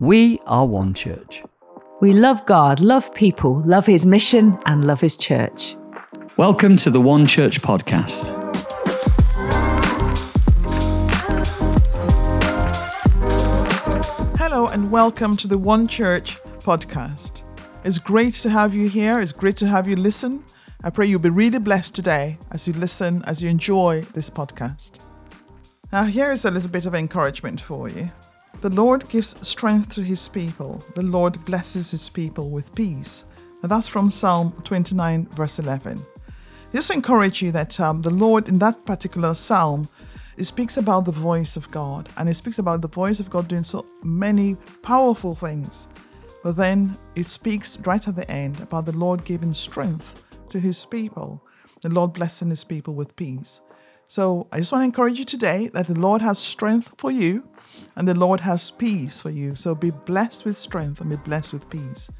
We are One Church. We love God, love people, love His mission, and love His church. Welcome to the One Church Podcast. Hello and welcome to the One Church Podcast. It's great to have you here. It's great to have you listen. I pray you'll be really blessed today as you listen, as you enjoy this podcast. Now, here is a little bit of encouragement for you. The Lord gives strength to His people. The Lord blesses His people with peace. And that's from Psalm 29, verse 11. Just to encourage you that the Lord, in that particular psalm, it speaks about the voice of God. And it speaks about the voice of God doing so many powerful things. But then it speaks right at the end about the Lord giving strength to His people. The Lord blessing His people with peace. So I just want to encourage you today that the Lord has strength for you and the Lord has peace for you. So be blessed with strength and be blessed with peace.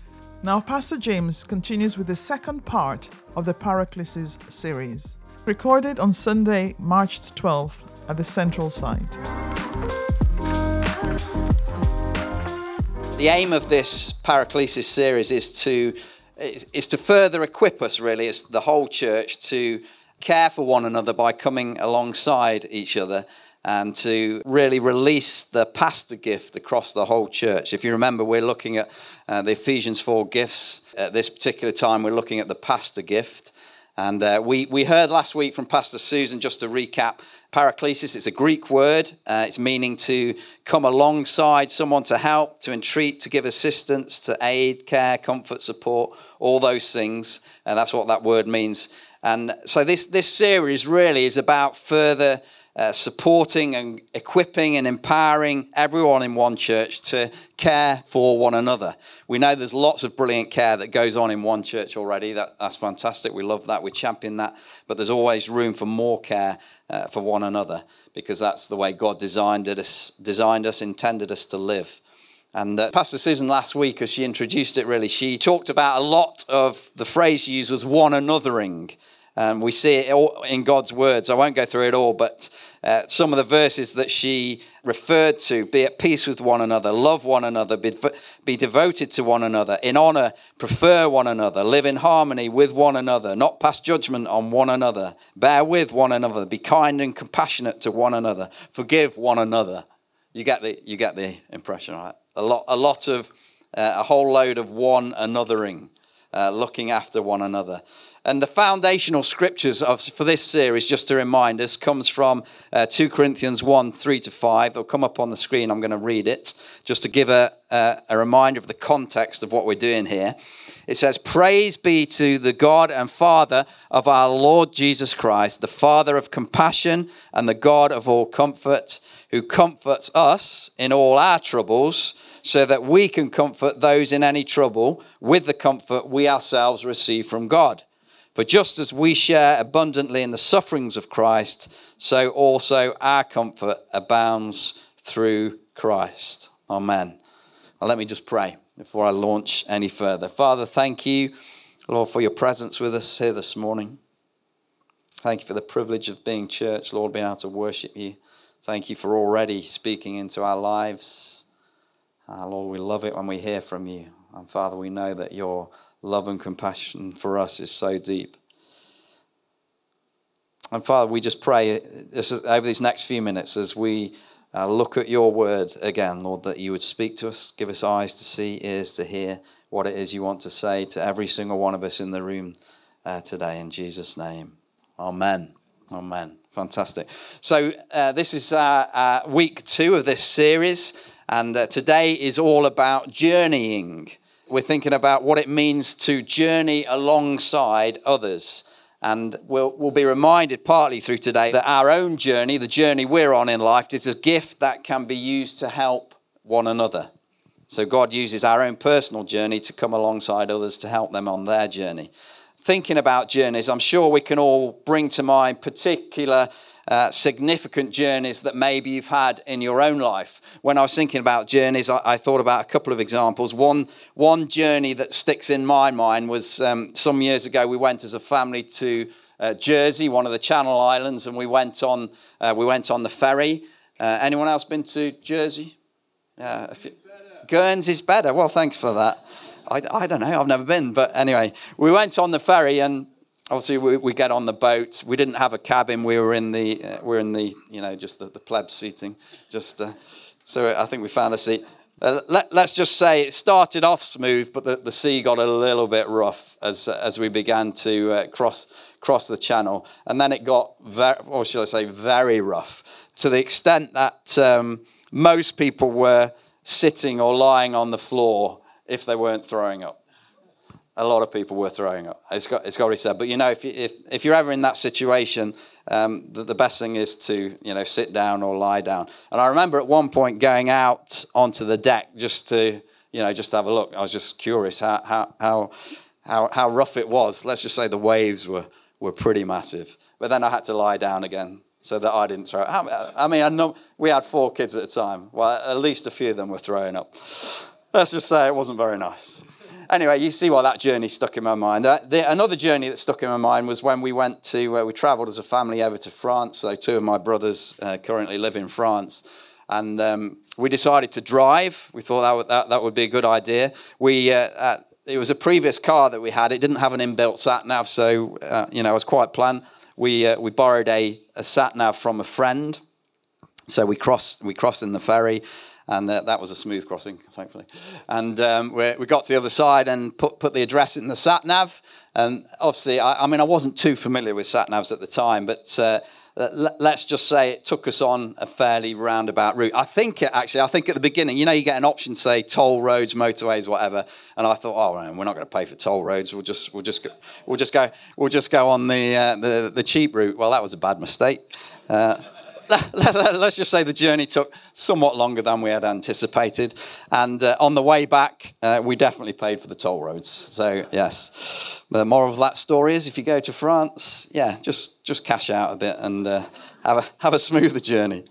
Now, Pastor James continues with the second part of the Paraclesis series, recorded on Sunday, March 12th at the Central site. The aim of this Paraclesis series is to further equip us, really, as the whole church, to care for one another by coming alongside each other and to really release the pastor gift across the whole church. If you remember, we're looking at the Ephesians 4 gifts. At this particular time, we're looking at the pastor gift. And we heard last week from Pastor Susan, just to recap, Paraclesis, it's a Greek word. It's meaning to come alongside someone, to help, to entreat, to give assistance, to aid, care, comfort, support, all those things. And that's what that word means. And so this series really is about further supporting and equipping and empowering everyone in One Church to care for one another. We know there's lots of brilliant care that goes on in One Church already. That's fantastic. We love that. We champion that. But there's always room for more care for one another, because that's the way God designed us, intended us to live. And Pastor Susan last week, as she introduced it, really, she talked about a lot of the phrase she used was one anothering. We see it all in God's words. I won't go through it all, but some of the verses that she referred to: be at peace with one another, love one another, be devoted to one another, in honor, prefer one another, live in harmony with one another, not pass judgment on one another, bear with one another, be kind and compassionate to one another, forgive one another. You get the impression, right? A lot of a whole load of one anothering, looking after one another. And the foundational scriptures for this series, just to remind us, comes from 2 Corinthians 1, 3-5. It'll come up on the screen. I'm going to read it just to give a reminder of the context of what we're doing here. It says, "Praise be to the God and Father of our Lord Jesus Christ, the Father of compassion and the God of all comfort, who comforts us in all our troubles, so that we can comfort those in any trouble with the comfort we ourselves receive from God. For just as we share abundantly in the sufferings of Christ, so also our comfort abounds through Christ." Amen. Now let me just pray before I launch any further. Father, thank you, Lord, for your presence with us here this morning. Thank you for the privilege of being church, Lord, being able to worship you. Thank you for already speaking into our lives. Lord, we love it when we hear from you. And Father, we know that your love and compassion for us is so deep. And Father, we just pray over these next few minutes as we look at your word again, Lord, that you would speak to us, give us eyes to see, ears to hear what it is you want to say to every single one of us in the room today, in Jesus' name. Amen. Amen. Fantastic. So this is week 2 of this series, and today is all about journeying. We're thinking about what it means to journey alongside others. And we'll be reminded partly through today that our own journey, the journey we're on in life, is a gift that can be used to help one another. So God uses our own personal journey to come alongside others to help them on their journey. Thinking about journeys, I'm sure we can all bring to mind particular significant journeys that maybe you've had in your own life. When I was thinking about journeys, I thought about a couple of examples. One journey that sticks in my mind was some years ago we went as a family to Jersey, one of the Channel Islands, and we went on the ferry. Anyone else been to Jersey? Yeah, Guernsey is better. Well, thanks for that. I don't know. I've never been. But anyway, we went on the ferry and obviously we get on the boat. We didn't have a cabin. We were in the, just the pleb seating. So I think we found a seat. Let's just say it started off smooth, but the sea got a little bit rough as we began to cross the channel. And then it got, very rough, to the extent that most people were sitting or lying on the floor if they weren't throwing up. A lot of people were throwing up. It's got to be said. But, if you're ever in that situation, the best thing is to, sit down or lie down. And I remember at one point going out onto the deck just to, just have a look. I was just curious how rough it was. Let's just say the waves were pretty massive. But then I had to lie down again so that I didn't throw up. I mean, we had 4 kids at a time. Well, at least a few of them were throwing up. Let's just say it wasn't very nice. Anyway, you see why that journey stuck in my mind. Another journey that stuck in my mind was when we travelled as a family over to France. So 2 of my brothers currently live in France. And we decided to drive. We thought that would be a good idea. It was a previous car that we had. It didn't have an inbuilt sat-nav, so, I was quite planned. We borrowed a sat-nav from a friend. So we crossed in the ferry. And that was a smooth crossing, thankfully. And we got to the other side and put the address in the sat-nav. And obviously, I wasn't too familiar with sat-navs at the time, but let's just say it took us on a fairly roundabout route. I think at the beginning, you get an option, say, toll roads, motorways, whatever. And I thought, oh, man, we're not going to pay for toll roads. We'll just go on the cheap route. Well, that was a bad mistake. Let's just say the journey took somewhat longer than we had anticipated. And on the way back, we definitely paid for the toll roads. So, yes, the moral of that story is if you go to France, just cash out a bit and have a smoother journey.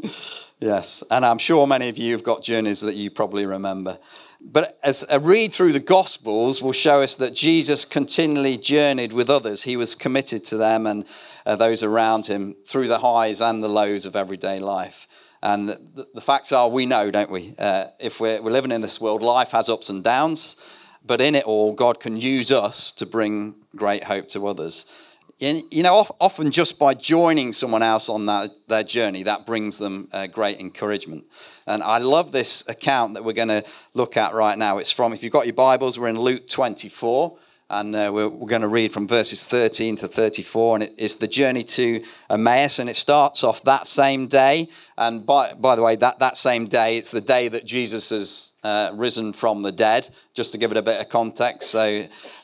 Yes, and I'm sure many of you have got journeys that you probably remember. But as a read through the Gospels will show us that Jesus continually journeyed with others. He was committed to them and those around him through the highs and the lows of everyday life. And the facts are, we know, don't we? If we're living in this world, life has ups and downs. But in it all, God can use us to bring great hope to others. Often just by joining someone else on their journey, that brings them great encouragement. And I love this account that we're going to look at right now. It's from, if you've got your Bibles, we're in Luke 24, and we're going to read from verses 13 to 34, and it's the journey to Emmaus, and it starts off that same day. And by the way, that same day, it's the day that Jesus has risen from the dead, just to give it a bit of context. So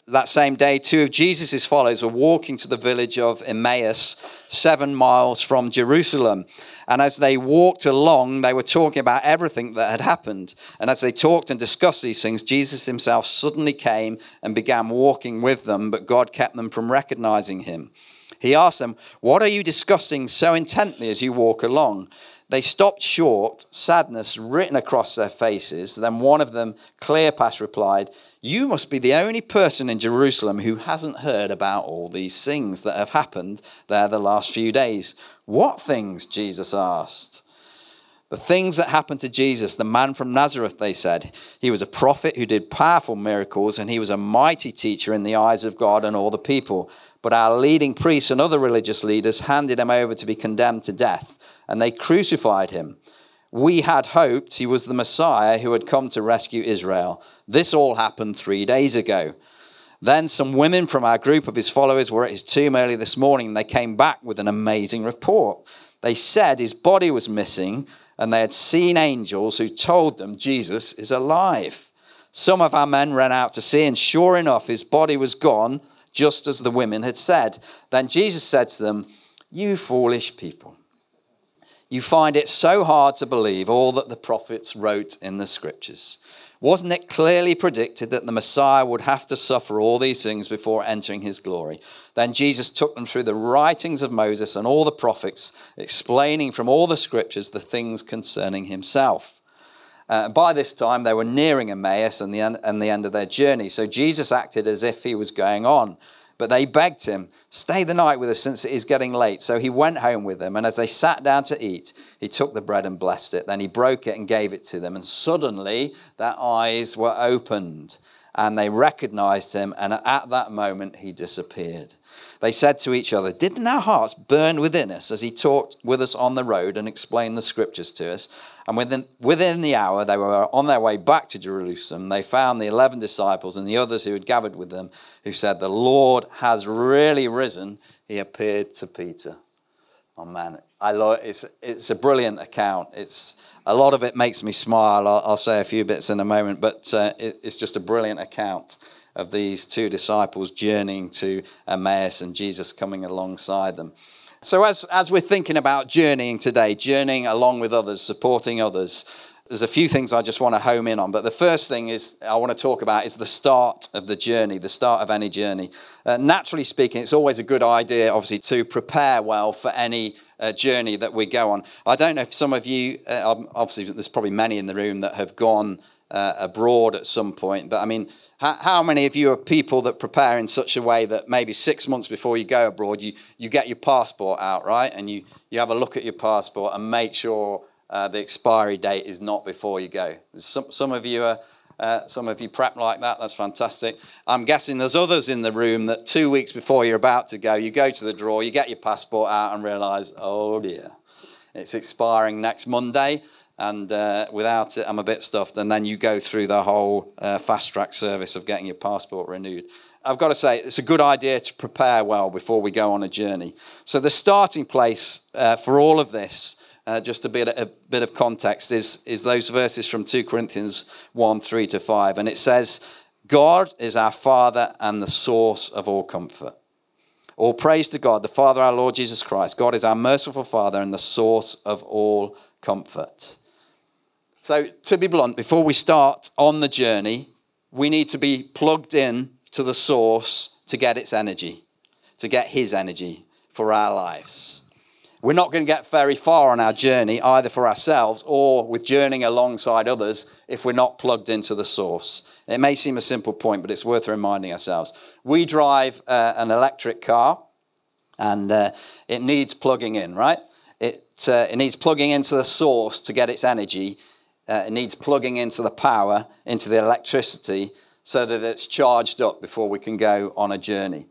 that same day, 2 of Jesus' followers were walking to the village of Emmaus, 7 miles from Jerusalem. And as they walked along, they were talking about everything that had happened. And as they talked and discussed these things, Jesus himself suddenly came and began walking with them, but God kept them from recognizing him. He asked them, "What are you discussing so intently as you walk along?" They stopped short, sadness written across their faces. Then one of them, Cleopas, replied, "You must be the only person in Jerusalem who hasn't heard about all these things that have happened there the last few days." "What things?" Jesus asked. "The things that happened to Jesus, the man from Nazareth," they said. "He was a prophet who did powerful miracles, and he was a mighty teacher in the eyes of God and all the people. But our leading priests and other religious leaders handed him over to be condemned to death. And they crucified him. We had hoped he was the Messiah who had come to rescue Israel. This all happened 3 days ago." Then some women from our group of his followers were at his tomb early this morning. They came back with an amazing report. They said his body was missing and they had seen angels who told them Jesus is alive. Some of our men ran out to see, and sure enough, his body was gone, just as the women had said. Then Jesus said to them, "You foolish people. You find it so hard to believe all that the prophets wrote in the scriptures. Wasn't it clearly predicted that the Messiah would have to suffer all these things before entering his glory?" Then Jesus took them through the writings of Moses and all the prophets, explaining from all the scriptures the things concerning himself. By this time, they were nearing Emmaus and the end of their journey. So Jesus acted as if he was going on. But they begged him, stay the night with us since it is getting late. So he went home with them, and as they sat down to eat, he took the bread and blessed it. Then he broke it and gave it to them, and suddenly their eyes were opened, and they recognized him, and at that moment he disappeared. They said to each other, didn't our hearts burn within us as he talked with us on the road and explained the scriptures to us? And within the hour, they were on their way back to Jerusalem. They found the 11 disciples and the others who had gathered with them, who said, the Lord has really risen. He appeared to Peter. Oh man, I love it. It's a brilliant account. It's a lot of it makes me smile. I'll say a few bits in a moment, but it's just a brilliant account of these two disciples journeying to Emmaus and Jesus coming alongside them. So as we're thinking about journeying today, journeying along with others, supporting others, there's a few things I just want to home in on. But the first thing is I want to talk about is the start of the journey, the start of any journey. Naturally speaking, it's always a good idea, obviously, to prepare well for any journey that we go on. I don't know if some of you, obviously there's probably many in the room that have gone abroad at some point, but I mean, how many of you are people that prepare in such a way that maybe 6 months before you go abroad, you get your passport out, right? And you have a look at your passport and make sure the expiry date is not before you go. Some of you prep like that. That's fantastic. I'm guessing there's others in the room that 2 weeks before you're about to go, you go to the drawer, you get your passport out and realise, oh dear, it's expiring next Monday. And without it, I'm a bit stuffed. And then you go through the whole fast-track service of getting your passport renewed. I've got to say, it's a good idea to prepare well before we go on a journey. So the starting place for all of this, just a bit of context, is those verses from 2 Corinthians 1:3-5. And it says, God is our Father and the source of all comfort. All praise to God, the Father, our Lord Jesus Christ. God is our merciful Father and the source of all comfort. So to be blunt, before we start on the journey, we need to be plugged in to the source to get its energy, to get his energy for our lives. We're not going to get very far on our journey, either for ourselves or with journeying alongside others, if we're not plugged into the source. It may seem a simple point, but it's worth reminding ourselves. We drive an electric car, and it needs plugging in, right? It needs plugging into the source to get its energy. It needs plugging into the power, into the electricity, so that it's charged up before we can go on a journey.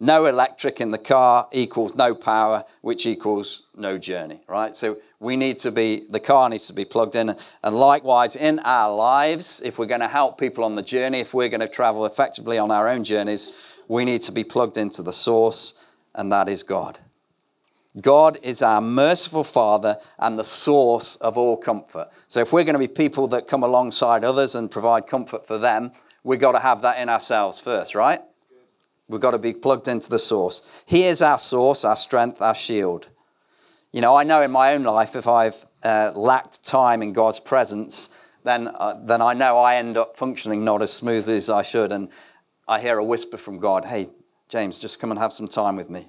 No electric in the car equals no power, which equals no journey, right? So the car needs to be plugged in. And likewise, in our lives, if we're going to help people on the journey, if we're going to travel effectively on our own journeys, we need to be plugged into the source, and that is God. God is our merciful Father and the source of all comfort. So if we're going to be people that come alongside others and provide comfort for them, we've got to have that in ourselves first, right? We've got to be plugged into the source. He is our source, our strength, our shield. You know, I know in my own life, if I've lacked time in God's presence, then I know I end up functioning not as smoothly as I should. And I hear a whisper from God, hey, James, just come and have some time with me.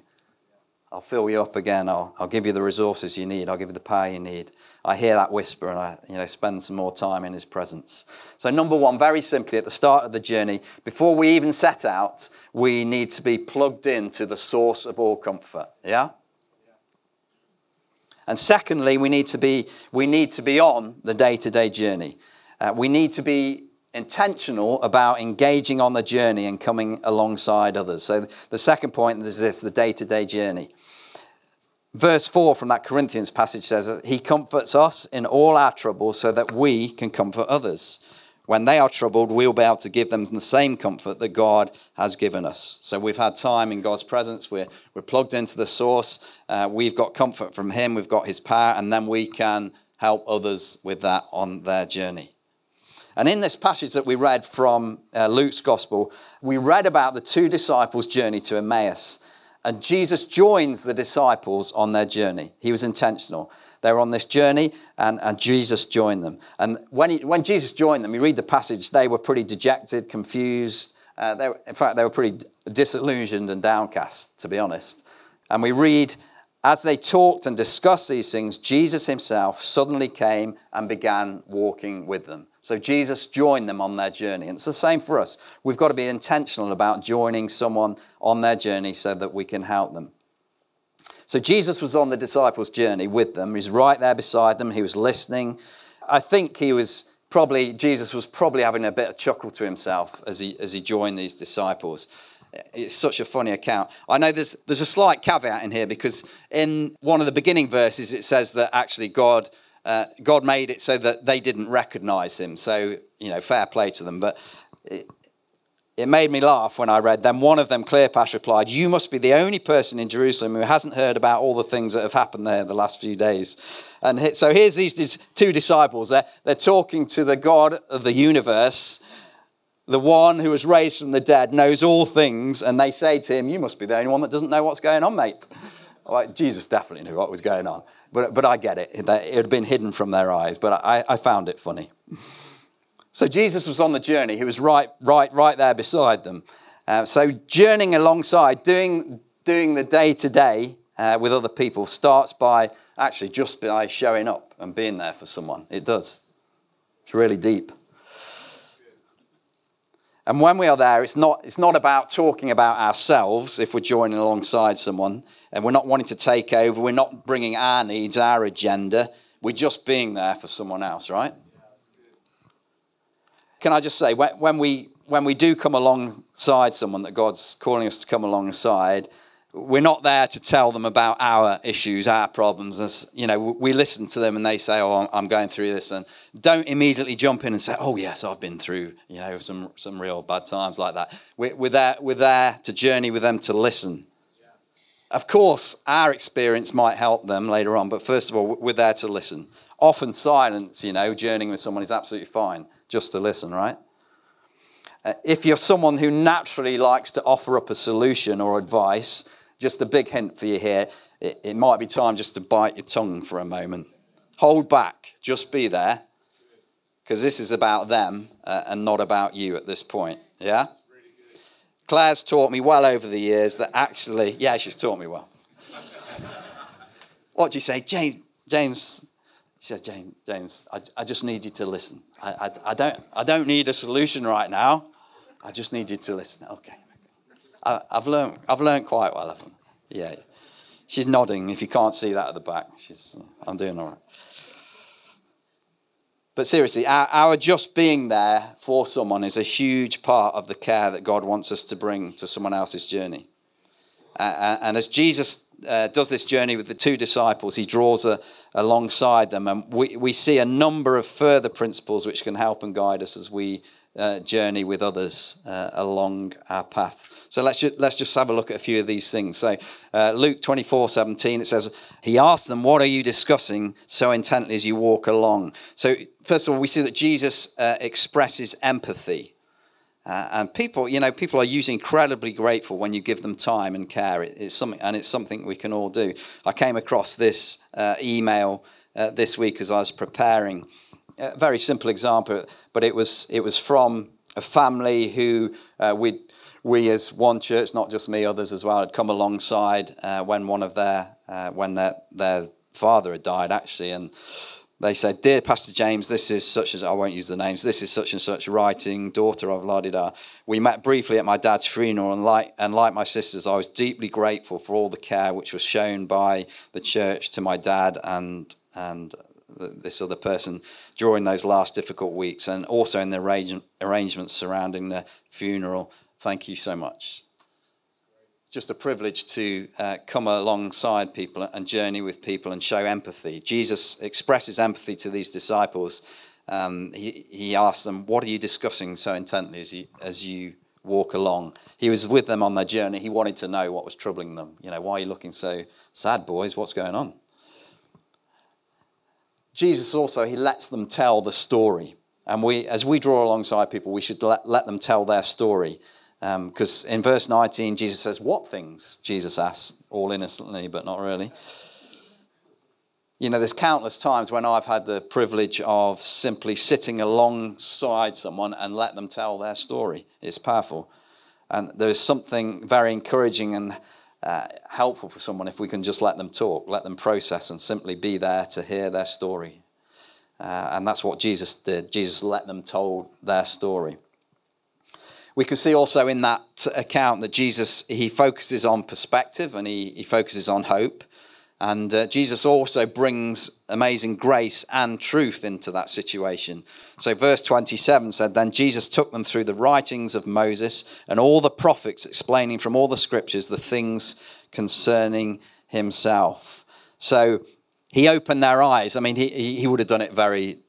I'll fill you up again. I'll give you the resources you need. I'll give you the power you need. I hear that whisper and I spend some more time in his presence. So number one, very simply, at the start of the journey, before we even set out, we need to be plugged into the source of all comfort. Yeah? And secondly, we need to be on the day-to-day journey. We need to be intentional about engaging on the journey and coming alongside others. So the second point is this, the day-to-day journey. Verse 4 from that Corinthians passage says, he comforts us in all our trouble so that we can comfort others. When they are troubled, we'll be able to give them the same comfort that God has given us. So we've had time in God's presence. We're plugged into the source. We've got comfort from him. We've got his power. And then we can help others with that on their journey. And in this passage that we read from Luke's gospel, we read about the two disciples' journey to Emmaus. And Jesus joins the disciples on their journey. He was intentional. They were on this journey and Jesus joined them. And when Jesus joined them, you read the passage, they were pretty dejected, confused. They were pretty disillusioned and downcast, to be honest. And we read, as they talked and discussed these things, Jesus himself suddenly came and began walking with them. So Jesus joined them on their journey. And it's the same for us. We've got to be intentional about joining someone on their journey so that we can help them. So Jesus was on the disciples' journey with them. He's right there beside them. He was listening. I think Jesus was probably having a bit of chuckle to himself as he joined these disciples. It's such a funny account. I know there's a slight caveat in here because in one of the beginning verses it says that actually God made it so that they didn't recognise him. So, you know, fair play to them. But it made me laugh when I read them. One of them, Cleopas, replied, "You must be the only person in Jerusalem who hasn't heard about all the things that have happened there the last few days." And so here's these two disciples. They're talking to the God of the universe. The one who was raised from the dead knows all things, and they say to him, "You must be the only one that doesn't know what's going on, mate." Like, Jesus definitely knew what was going on. But I get it. It had been hidden from their eyes, but I found it funny. So Jesus was on the journey. He was right there beside them. So journeying alongside, doing the day-to-day with other people starts by showing up and being there for someone. It does. It's really deep. And when we are there, it's not about talking about ourselves if we're joining alongside someone, and we're not wanting to take over, we're not bringing our needs, our agenda, we're just being there for someone else, right? Yeah, that's good. Can I just say, when we do come alongside someone that God's calling us to come alongside, we're not there to tell them about our issues, our problems. As, you know, we listen to them and they say, "Oh, I'm going through this," and don't immediately jump in and say, "Oh, yes, I've been through, you know, some real bad times like that." We're there to journey with them, to listen. Yeah. Of course, our experience might help them later on, but first of all, we're there to listen. Often silence, you know, journeying with someone is absolutely fine, just to listen, right? If you're someone who naturally likes to offer up a solution or advice, just a big hint for you here. It might be time just to bite your tongue for a moment. Hold back. Just be there. Because this is about them and not about you at this point. Yeah? Claire's taught me well over the years that actually... Yeah, she's taught me well. What do you say? James... She says, James, I just need you to listen. I don't need a solution right now. I just need you to listen. Okay. I've learned quite well, haven't I? Yeah. She's nodding. If you can't see that at the back, I'm doing all right. But seriously, our just being there for someone is a huge part of the care that God wants us to bring to someone else's journey. And as Jesus does this journey with the two disciples, he draws alongside them. And we see a number of further principles which can help and guide us as we journey with others along our path. So let's just have a look at a few of these things. So Luke 24:17, it says, "He asked them, 'What are you discussing so intently as you walk along?'" So first of all, we see that Jesus expresses empathy. And people are usually incredibly grateful when you give them time and care. It's something we can all do. I came across this email this week as I was preparing. A very simple example, but it was from a family who we as One Church, not just me, others as well, had come alongside when one of their father had died actually, and they said, "Dear Pastor James, this is such and such writing, daughter of la-di-da. We met briefly at my dad's funeral, and like my sisters, I was deeply grateful for all the care which was shown by the church to my dad and this other person during those last difficult weeks, and also in the arrangements surrounding the funeral. Thank you so much." Just a privilege to come alongside people and journey with people and show empathy. Jesus expresses empathy to these disciples. He asked them, "What are you discussing so intently as you walk along?" He was with them on their journey. He wanted to know what was troubling them. You know, "Why are you looking so sad, boys? What's going on?" Jesus also, he lets them tell the story. And we, as we draw alongside people, we should let them tell their story. Because in verse 19, Jesus says, "What things?" Jesus asked, all innocently, but not really. You know, there's countless times when I've had the privilege of simply sitting alongside someone and let them tell their story. It's powerful. And there's something very encouraging and helpful for someone if we can just let them talk, let them process, and simply be there to hear their story. And that's what Jesus did. Jesus let them tell their story. We can see also in that account that Jesus, he focuses on perspective and he focuses on hope. And Jesus also brings amazing grace and truth into that situation. So verse 27 said, "Then Jesus took them through the writings of Moses and all the prophets, explaining from all the scriptures the things concerning himself." So he opened their eyes. I mean, he would have done it very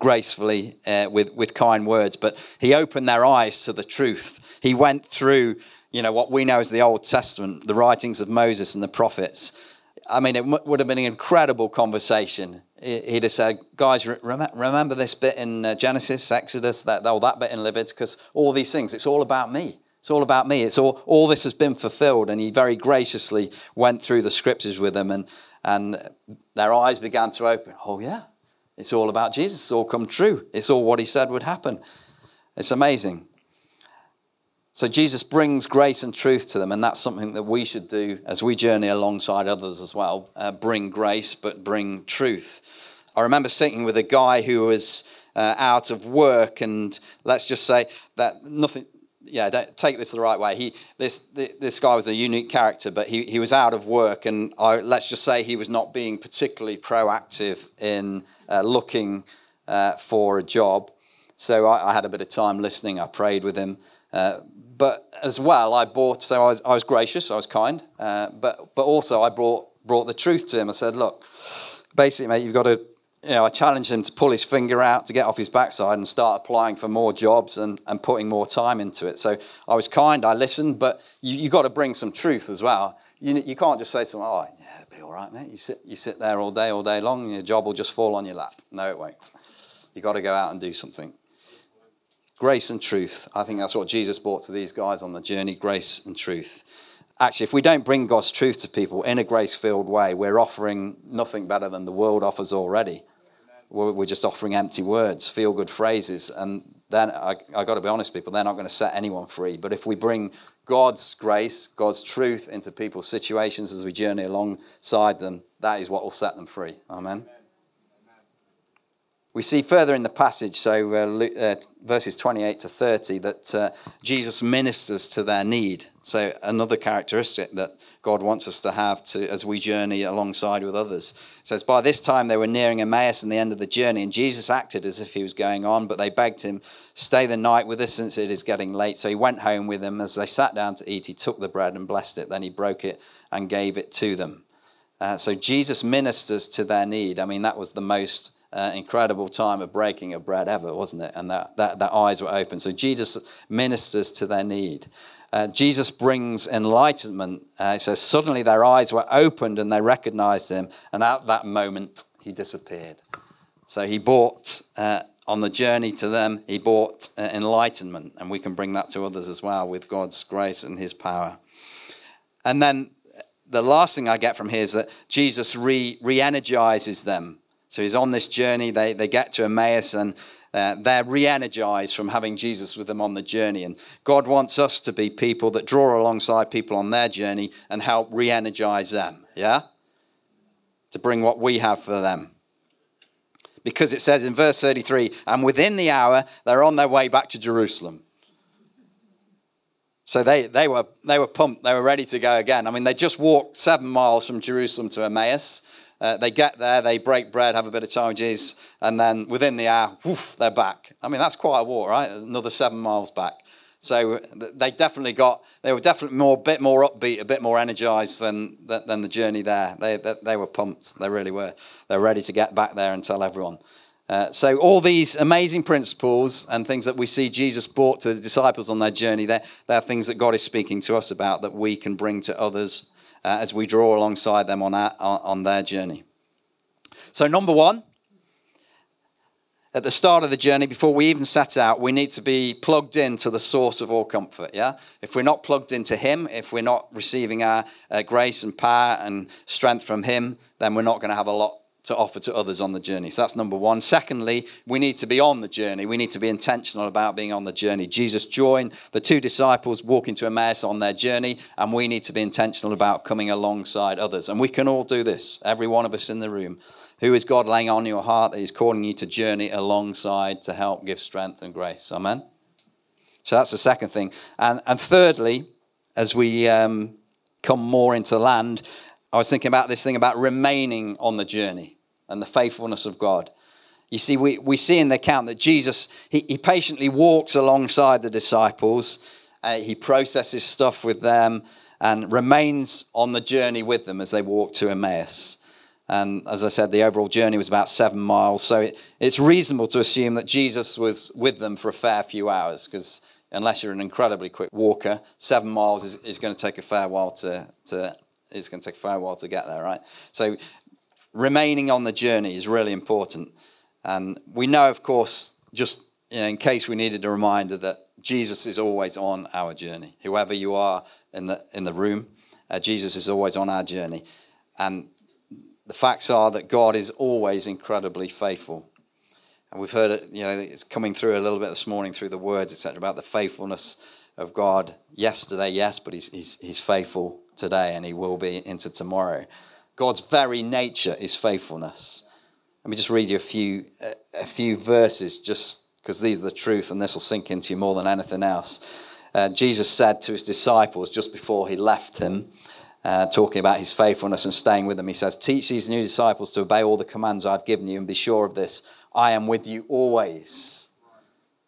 gracefully with kind words, but he opened their eyes to the truth. He went through, you know, what we know as the Old Testament, the writings of Moses and the prophets. I mean, it would have been an incredible conversation. He'd have said, "Guys, remember this bit in Genesis, Exodus, that bit in Leviticus, all these things. It's all about me. It's all about me. It's all this has been fulfilled." And he very graciously went through the scriptures with them, and their eyes began to open. Oh, yeah, it's all about Jesus. It's all come true. It's all what he said would happen. It's amazing. So Jesus brings grace and truth to them, and that's something that we should do as we journey alongside others as well. Bring grace, but bring truth. I remember sitting with a guy who was out of work, and let's just say that nothing. Yeah, don't take this the right way. This guy was a unique character, but he was out of work, and let's just say he was not being particularly proactive in looking for a job. So I had a bit of time listening. I prayed with him. But as well, I was gracious, I was kind, but also I brought the truth to him. I said, "Look, basically, mate, you've got to," I challenged him to pull his finger out, to get off his backside and start applying for more jobs and putting more time into it. So I was kind, I listened, but you got to bring some truth as well. You can't just say to him, "Oh, yeah, it'll be all right, mate. You sit there all day long and your job will just fall on your lap." No, it won't. You got to go out and do something. Grace and truth. I think that's what Jesus brought to these guys on the journey, grace and truth. Actually, if we don't bring God's truth to people in a grace-filled way, we're offering nothing better than the world offers already. We're just offering empty words, feel-good phrases, and then, I got to be honest, people, they're not going to set anyone free. But if we bring God's grace, God's truth into people's situations as we journey alongside them, that is what will set them free. Amen. We see further in the passage, so verses 28 to 30, that Jesus ministers to their need. So another characteristic that God wants us to have as we journey alongside with others. It says, "By this time they were nearing Emmaus and the end of the journey, and Jesus acted as if he was going on, but they begged him, 'Stay the night with us since it is getting late.' So he went home with them. As they sat down to eat, he took the bread and blessed it. Then he broke it and gave it to them." So Jesus ministers to their need. I mean, that was the most incredible time of breaking of bread ever, wasn't it? And that eyes were open. So Jesus ministers to their need. Jesus brings enlightenment. It says, "Suddenly their eyes were opened and they recognized him. And at that moment, he disappeared." So he brought, on the journey to them, he brought enlightenment. And we can bring that to others as well with God's grace and his power. And then the last thing I get from here is that Jesus re-energizes them. So he's on this journey, they get to Emmaus, and they're re-energized from having Jesus with them on the journey. And God wants us to be people that draw alongside people on their journey and help re-energize them, yeah? To bring what we have for them. Because it says in verse 33, "And within the hour, they're on their way back to Jerusalem." So they were pumped, they were ready to go again. I mean, they just walked 7 miles from Jerusalem to Emmaus. They get there, they break bread, have a bit of time with Jesus, and then within the hour, woof, they're back. I mean, that's quite a walk, right? Another 7 miles back. So they were definitely a bit more upbeat, a bit more energized than the journey there. They were pumped. They really were. They were ready to get back there and tell everyone. So all these amazing principles and things that we see Jesus brought to the disciples on their journey, they're things that God is speaking to us about that we can bring to others as we draw alongside them on their journey. So number one, at the start of the journey, before we even set out, we need to be plugged into the source of all comfort, yeah? If we're not plugged into him, if we're not receiving our grace and power and strength from him, then we're not going to have a lot to offer to others on the journey. So that's number one. Secondly, we need to be on the journey. We need to be intentional about being on the journey. Jesus joined the two disciples walking to Emmaus on their journey, and we need to be intentional about coming alongside others. And we can all do this, every one of us in the room. Who is God laying on your heart that he's calling you to journey alongside to help give strength and grace? Amen? So that's the second thing. And thirdly, as we come more into land, I was thinking about this thing about remaining on the journey and the faithfulness of God. You see, we see in the account that Jesus, he patiently walks alongside the disciples. He processes stuff with them and remains on the journey with them as they walk to Emmaus. And as I said, the overall journey was about 7 miles. So it's reasonable to assume that Jesus was with them for a fair few hours, because unless you're an incredibly quick walker, 7 miles is going to take a fair while to get there, right? So remaining on the journey is really important. And we know, of course, just in case we needed a reminder, that Jesus is always on our journey. Whoever you are in the room, Jesus is always on our journey. And the facts are that God is always incredibly faithful. And we've heard it, it's coming through a little bit this morning through the words, etc., about the faithfulness of God yesterday, yes, but he's faithful today and he will be into tomorrow. God's very nature is faithfulness. Let me just read you a few verses, just because these are the truth and this will sink into you more than anything else. Jesus said to his disciples just before he left him, talking about his faithfulness and staying with them. He says, teach these new disciples to obey all the commands I've given you, and be sure of this, I am with you always,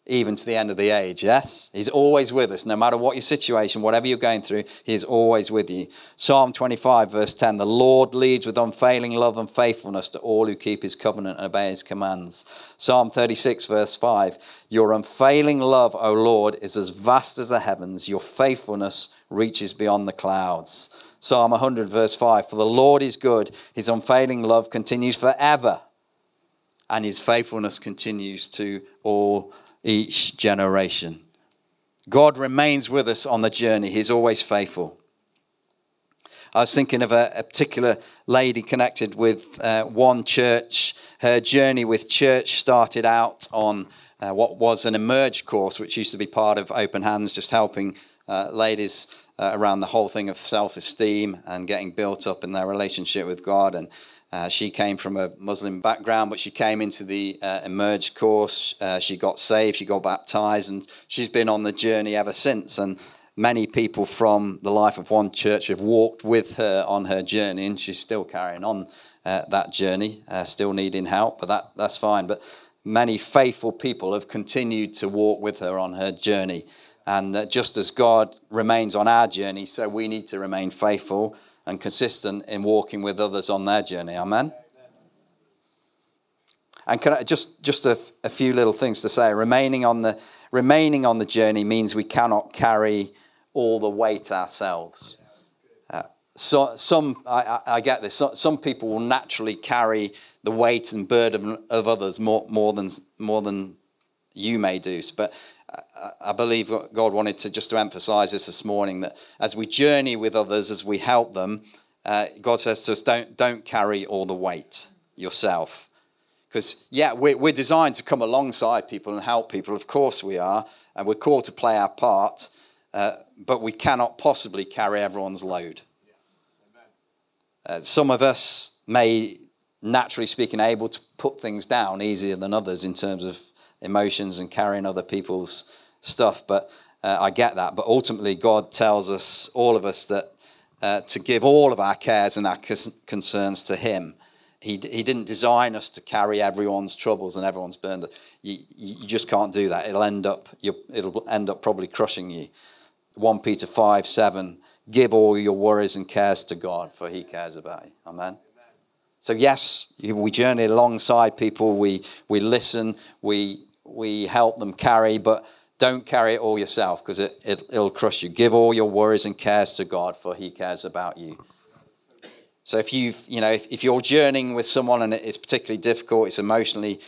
even to the end of the age. Yes, he's always with us, no matter what your situation, whatever you're going through, he's always with you. Psalm 25 verse 10, the Lord leads with unfailing love and faithfulness to all who keep his covenant and obey his commands. Psalm 36 verse 5, your unfailing love, O Lord, is as vast as the heavens. Your faithfulness reaches beyond the clouds. Psalm 100 verse 5, for the Lord is good, his unfailing love continues forever, and his faithfulness continues to all each generation. God remains with us on the journey. He's always faithful. I was thinking of a particular lady connected with One Church. Her journey with church started out on what was an eMERGE course, which used to be part of Open Hands, just helping ladies around the whole thing of self-esteem and getting built up in their relationship with God. And she came from a Muslim background, but she came into the eMERGE course. She got saved, she got baptized, and she's been on the journey ever since. And many people from the life of One Church have walked with her on her journey, and she's still carrying on that journey, still needing help, but that's fine. But many faithful people have continued to walk with her on her journey. And that just as God remains on our journey, so we need to remain faithful and consistent in walking with others on their journey. Amen? And can I, just a few little things to say. Remaining on the journey means we cannot carry all the weight ourselves. I get this. Some people will naturally carry the weight and burden of others more than you may do, but I believe God wanted to emphasize this morning, that as we journey with others, as we help them, God says to us, don't carry all the weight yourself. Because, we're designed to come alongside people and help people. Of course we are, and we're called to play our part, but we cannot possibly carry everyone's load. Some of us may, naturally speaking, able to put things down easier than others in terms of emotions and carrying other people's stuff, but I get that. But ultimately, God tells us, all of us, that to give all of our cares and our concerns to Him. He didn't design us to carry everyone's troubles and everyone's burden. You just can't do that. It'll end up probably crushing you. 1 Peter 5:7. Give all your worries and cares to God, for He cares about you. Amen. So yes, we journey alongside people. We listen. We help them carry, but don't carry it all yourself, because it'll crush you. Give all your worries and cares to God, for He cares about you. So if if you're journeying with someone and it's particularly difficult, it's emotionally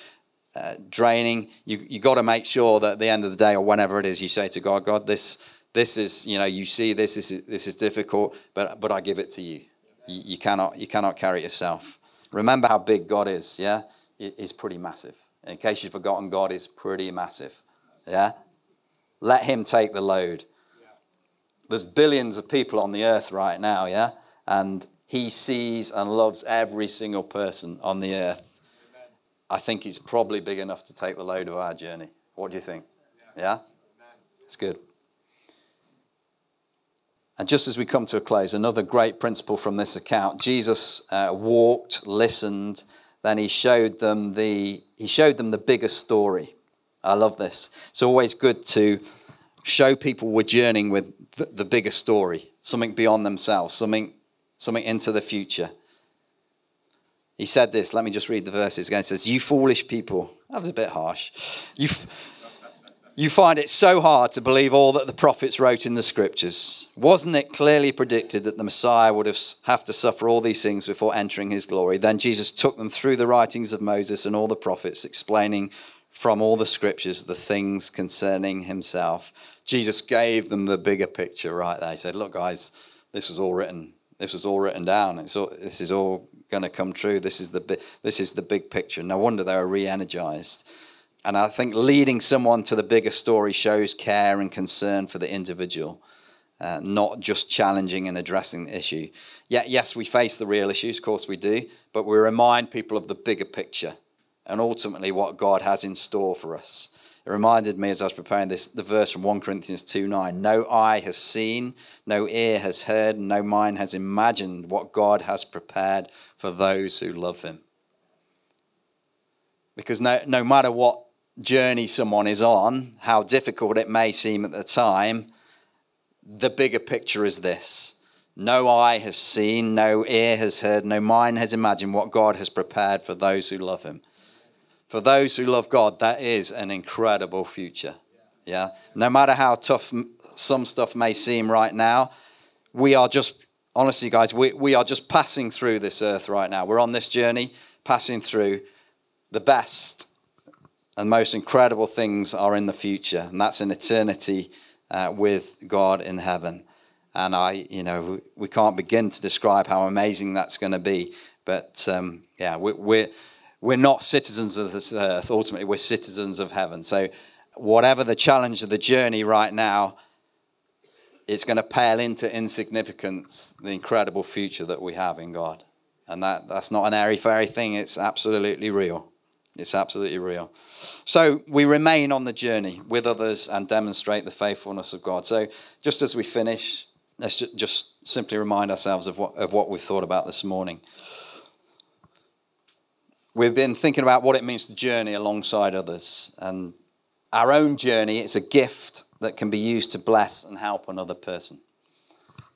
draining, you got to make sure that at the end of the day, or whenever it is, you say to God, this is, you see this is difficult, but I give it to you. You cannot carry it yourself. Remember how big God is. Yeah, it's pretty massive. In case you've forgotten, God is pretty massive. Yeah? Let Him take the load. There's billions of people on the earth right now, yeah? And He sees and loves every single person on the earth. Amen. I think it's probably big enough to take the load of our journey. What do you think? Yeah? It's good. And just as we come to a close, another great principle from this account. Jesus walked, listened, then he showed them the bigger story. I love this. It's always good to show people we're journeying with the bigger story, something beyond themselves, something into the future. He said this. Let me just read the verses again. It says, "You foolish people." That was a bit harsh. You find it so hard to believe all that the prophets wrote in the scriptures. Wasn't it clearly predicted that the Messiah would have to suffer all these things before entering his glory? Then Jesus took them through the writings of Moses and all the prophets, explaining from all the scriptures the things concerning himself. Jesus gave them the bigger picture right there. He said, look, guys, this was all written. This was all written down. This is all going to come true. This is the big picture. No wonder they were re-energized. And I think leading someone to the bigger story shows care and concern for the individual, not just challenging and addressing the issue. Yet, yes, we face the real issues, of course we do, but we remind people of the bigger picture and ultimately what God has in store for us. It reminded me as I was preparing this, the verse from 1 Corinthians 2:9, "No eye has seen, no ear has heard, no mind has imagined what God has prepared for those who love him." Because no matter what journey someone is on, how difficult it may seem at the time, the bigger picture is this: no eye has seen, no ear has heard, no mind has imagined what God has prepared for those who love him. For those who love God, that is an incredible future. Yeah, no matter how tough some stuff may seem right now, we are just, honestly guys, we are just passing through this earth right now. We're on this journey, passing through. The best and most incredible things are in the future, and that's in eternity with God in heaven. And we can't begin to describe how amazing that's going to be. But we're not citizens of this earth. Ultimately, we're citizens of heaven. So whatever the challenge of the journey right now, it's going to pale into insignificance the incredible future that we have in God. And that's not an airy-fairy thing. It's absolutely real. It's absolutely real. So we remain on the journey with others and demonstrate the faithfulness of God. So just as we finish, let's just simply remind ourselves of what we've thought about this morning. We've been thinking about what it means to journey alongside others. And our own journey, it's a gift that can be used to bless and help another person.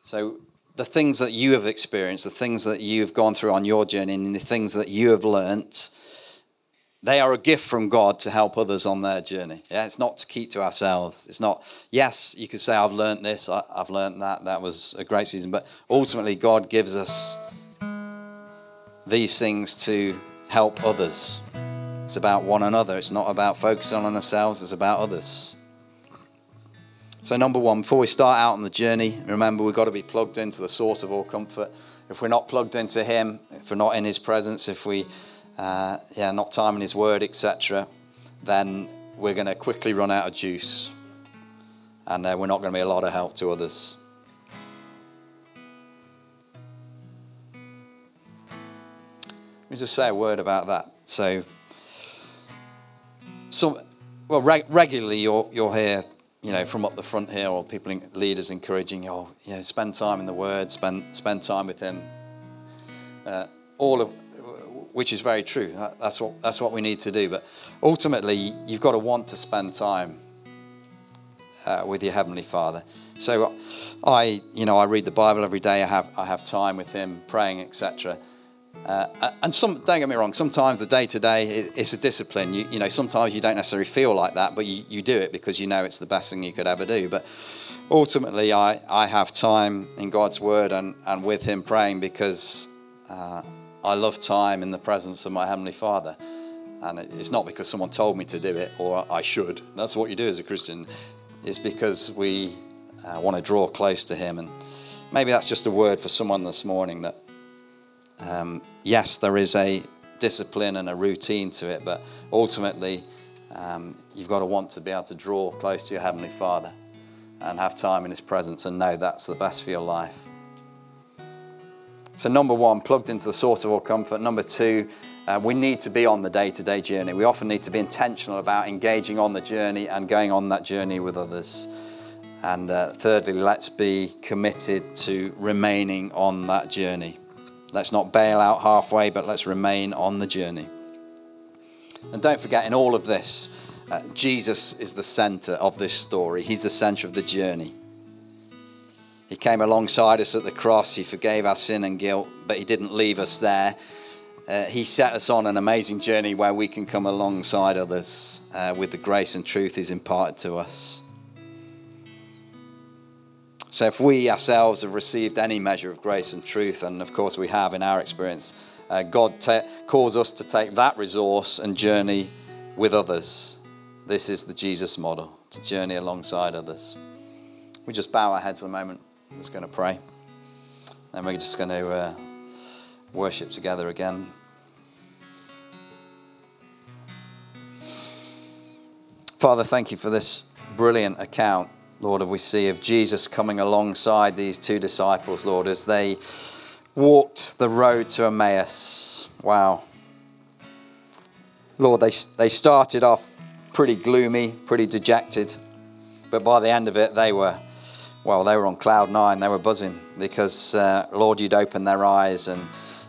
So the things that you have experienced, the things that you've gone through on your journey, and the things that you have learnt, they are a gift from God to help others on their journey. Yeah, it's not to keep to ourselves. It's not, yes, you could say, I've learnt this, I've learnt that, that was a great season. But ultimately, God gives us these things to help others. It's about one another. It's not about focusing on ourselves. It's about others. So number one, before we start out on the journey, remember we've got to be plugged into the source of all comfort. If we're not plugged into him, if we're not in his presence, if we not timing his word, etc., then we're going to quickly run out of juice, and we're not going to be a lot of help to others. Let me just say a word about that. So, regularly you'll hear, from up the front here, or people, leaders encouraging you, spend time in the word, spend time with him. Which is very true. That's what we need to do. But ultimately, you've got to want to spend time with your Heavenly Father. So, I read the Bible every day. I have time with Him, praying, etc. Don't get me wrong. Sometimes the day to day, it's a discipline. Sometimes you don't necessarily feel like that, but you do it because you know it's the best thing you could ever do. But ultimately, I have time in God's Word and with Him praying because. I love time in the presence of my Heavenly Father. And it's not because someone told me to do it or I should. That's what you do as a Christian. It's because we want to draw close to Him. And maybe that's just a word for someone this morning that, yes, there is a discipline and a routine to it, but ultimately you've got to want to be able to draw close to your Heavenly Father and have time in His presence and know that's the best for your life. So number one, plugged into the source of all comfort. Number two, we need to be on the day-to-day journey. We often need to be intentional about engaging on the journey and going on that journey with others. And thirdly, let's be committed to remaining on that journey. Let's not bail out halfway, but let's remain on the journey. And don't forget, in all of this, Jesus is the center of this story. He's the center of the journey. He came alongside us at the cross. He forgave our sin and guilt, but he didn't leave us there. He set us on an amazing journey where we can come alongside others with the grace and truth he's imparted to us. So if we ourselves have received any measure of grace and truth, and of course we have in our experience, God calls us to take that resource and journey with others. This is the Jesus model, to journey alongside others. We just bow our heads a moment. I'm just going to pray. And we're just going to worship together again. Father, thank you for this brilliant account, Lord, we see of Jesus coming alongside these two disciples, Lord, as they walked the road to Emmaus. Wow. Lord, they started off pretty gloomy, pretty dejected, but by the end of it, they were on cloud nine. They were buzzing because, Lord, you'd opened their eyes and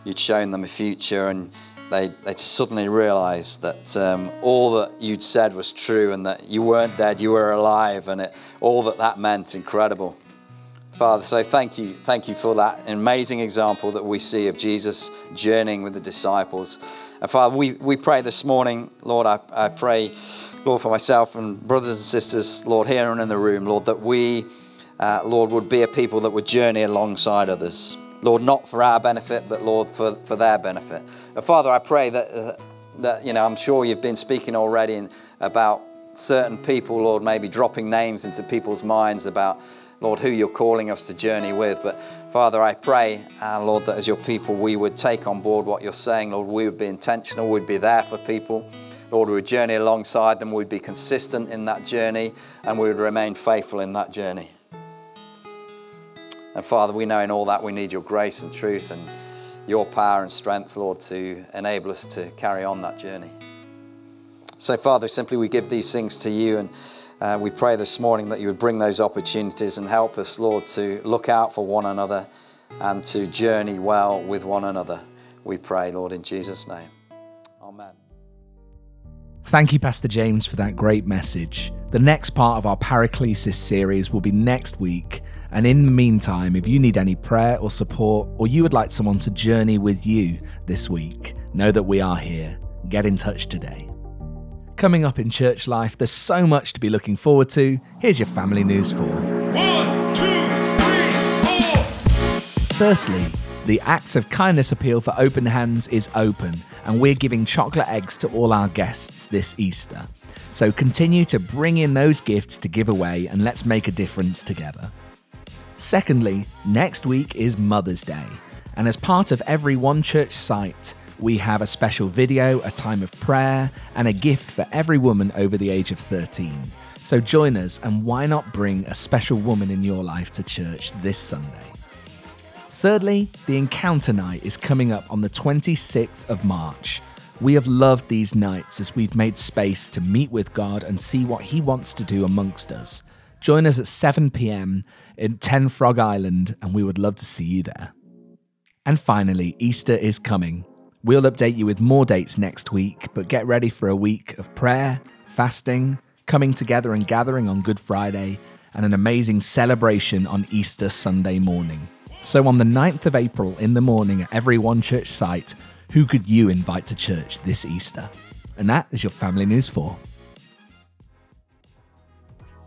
you'd shown them a future, and they'd suddenly realised that all that you'd said was true, and that you weren't dead, you were alive, and all that meant, incredible. Father, so thank you for that amazing example that we see of Jesus journeying with the disciples. And Father, we pray this morning, Lord, I pray, Lord, for myself and brothers and sisters, Lord, here and in the room, Lord, that we, Lord, would be a people that would journey alongside others. Lord, not for our benefit, but Lord, for their benefit. And Father, I pray that I'm sure you've been speaking already about certain people, Lord, maybe dropping names into people's minds about, Lord, who you're calling us to journey with. But Father, I pray, Lord, that as your people, we would take on board what you're saying. Lord, we would be intentional. We'd be there for people. Lord, we would journey alongside them. We'd be consistent in that journey, and we would remain faithful in that journey. And Father, we know in all that we need your grace and truth and your power and strength, Lord, to enable us to carry on that journey. So Father, simply we give these things to you, and we pray this morning that you would bring those opportunities and help us, Lord, to look out for one another and to journey well with one another. We pray, Lord, in Jesus' name. Amen. Thank you, Pastor James, for that great message. The next part of our Paraclesis series will be next week. And in the meantime, if you need any prayer or support, or you would like someone to journey with you this week, know that we are here. Get in touch today. Coming up in church life, there's so much to be looking forward to. Here's your family news for 1, 2, 3, 4. Firstly, the Acts of Kindness appeal for Open Hands is open, and we're giving chocolate eggs to all our guests this Easter. So continue to bring in those gifts to give away, and let's make a difference together. Secondly, next week is Mother's Day, and as part of every One Church site, we have a special video, a time of prayer, and a gift for every woman over the age of 13. So join us, and why not bring a special woman in your life to church this Sunday? Thirdly, the Encounter Night is coming up on the 26th of March. We have loved these nights as we've made space to meet with God and see what he wants to do amongst us. Join us at 7 p.m. in 10 Frog Island, and we would love to see you there. And finally, Easter is coming. We'll update you with more dates next week, but get ready for a week of prayer, fasting, coming together and gathering on Good Friday, and an amazing celebration on Easter Sunday morning. So on the 9th of April in the morning at every One Church site, who could you invite to church this Easter? And that is your Family News 4.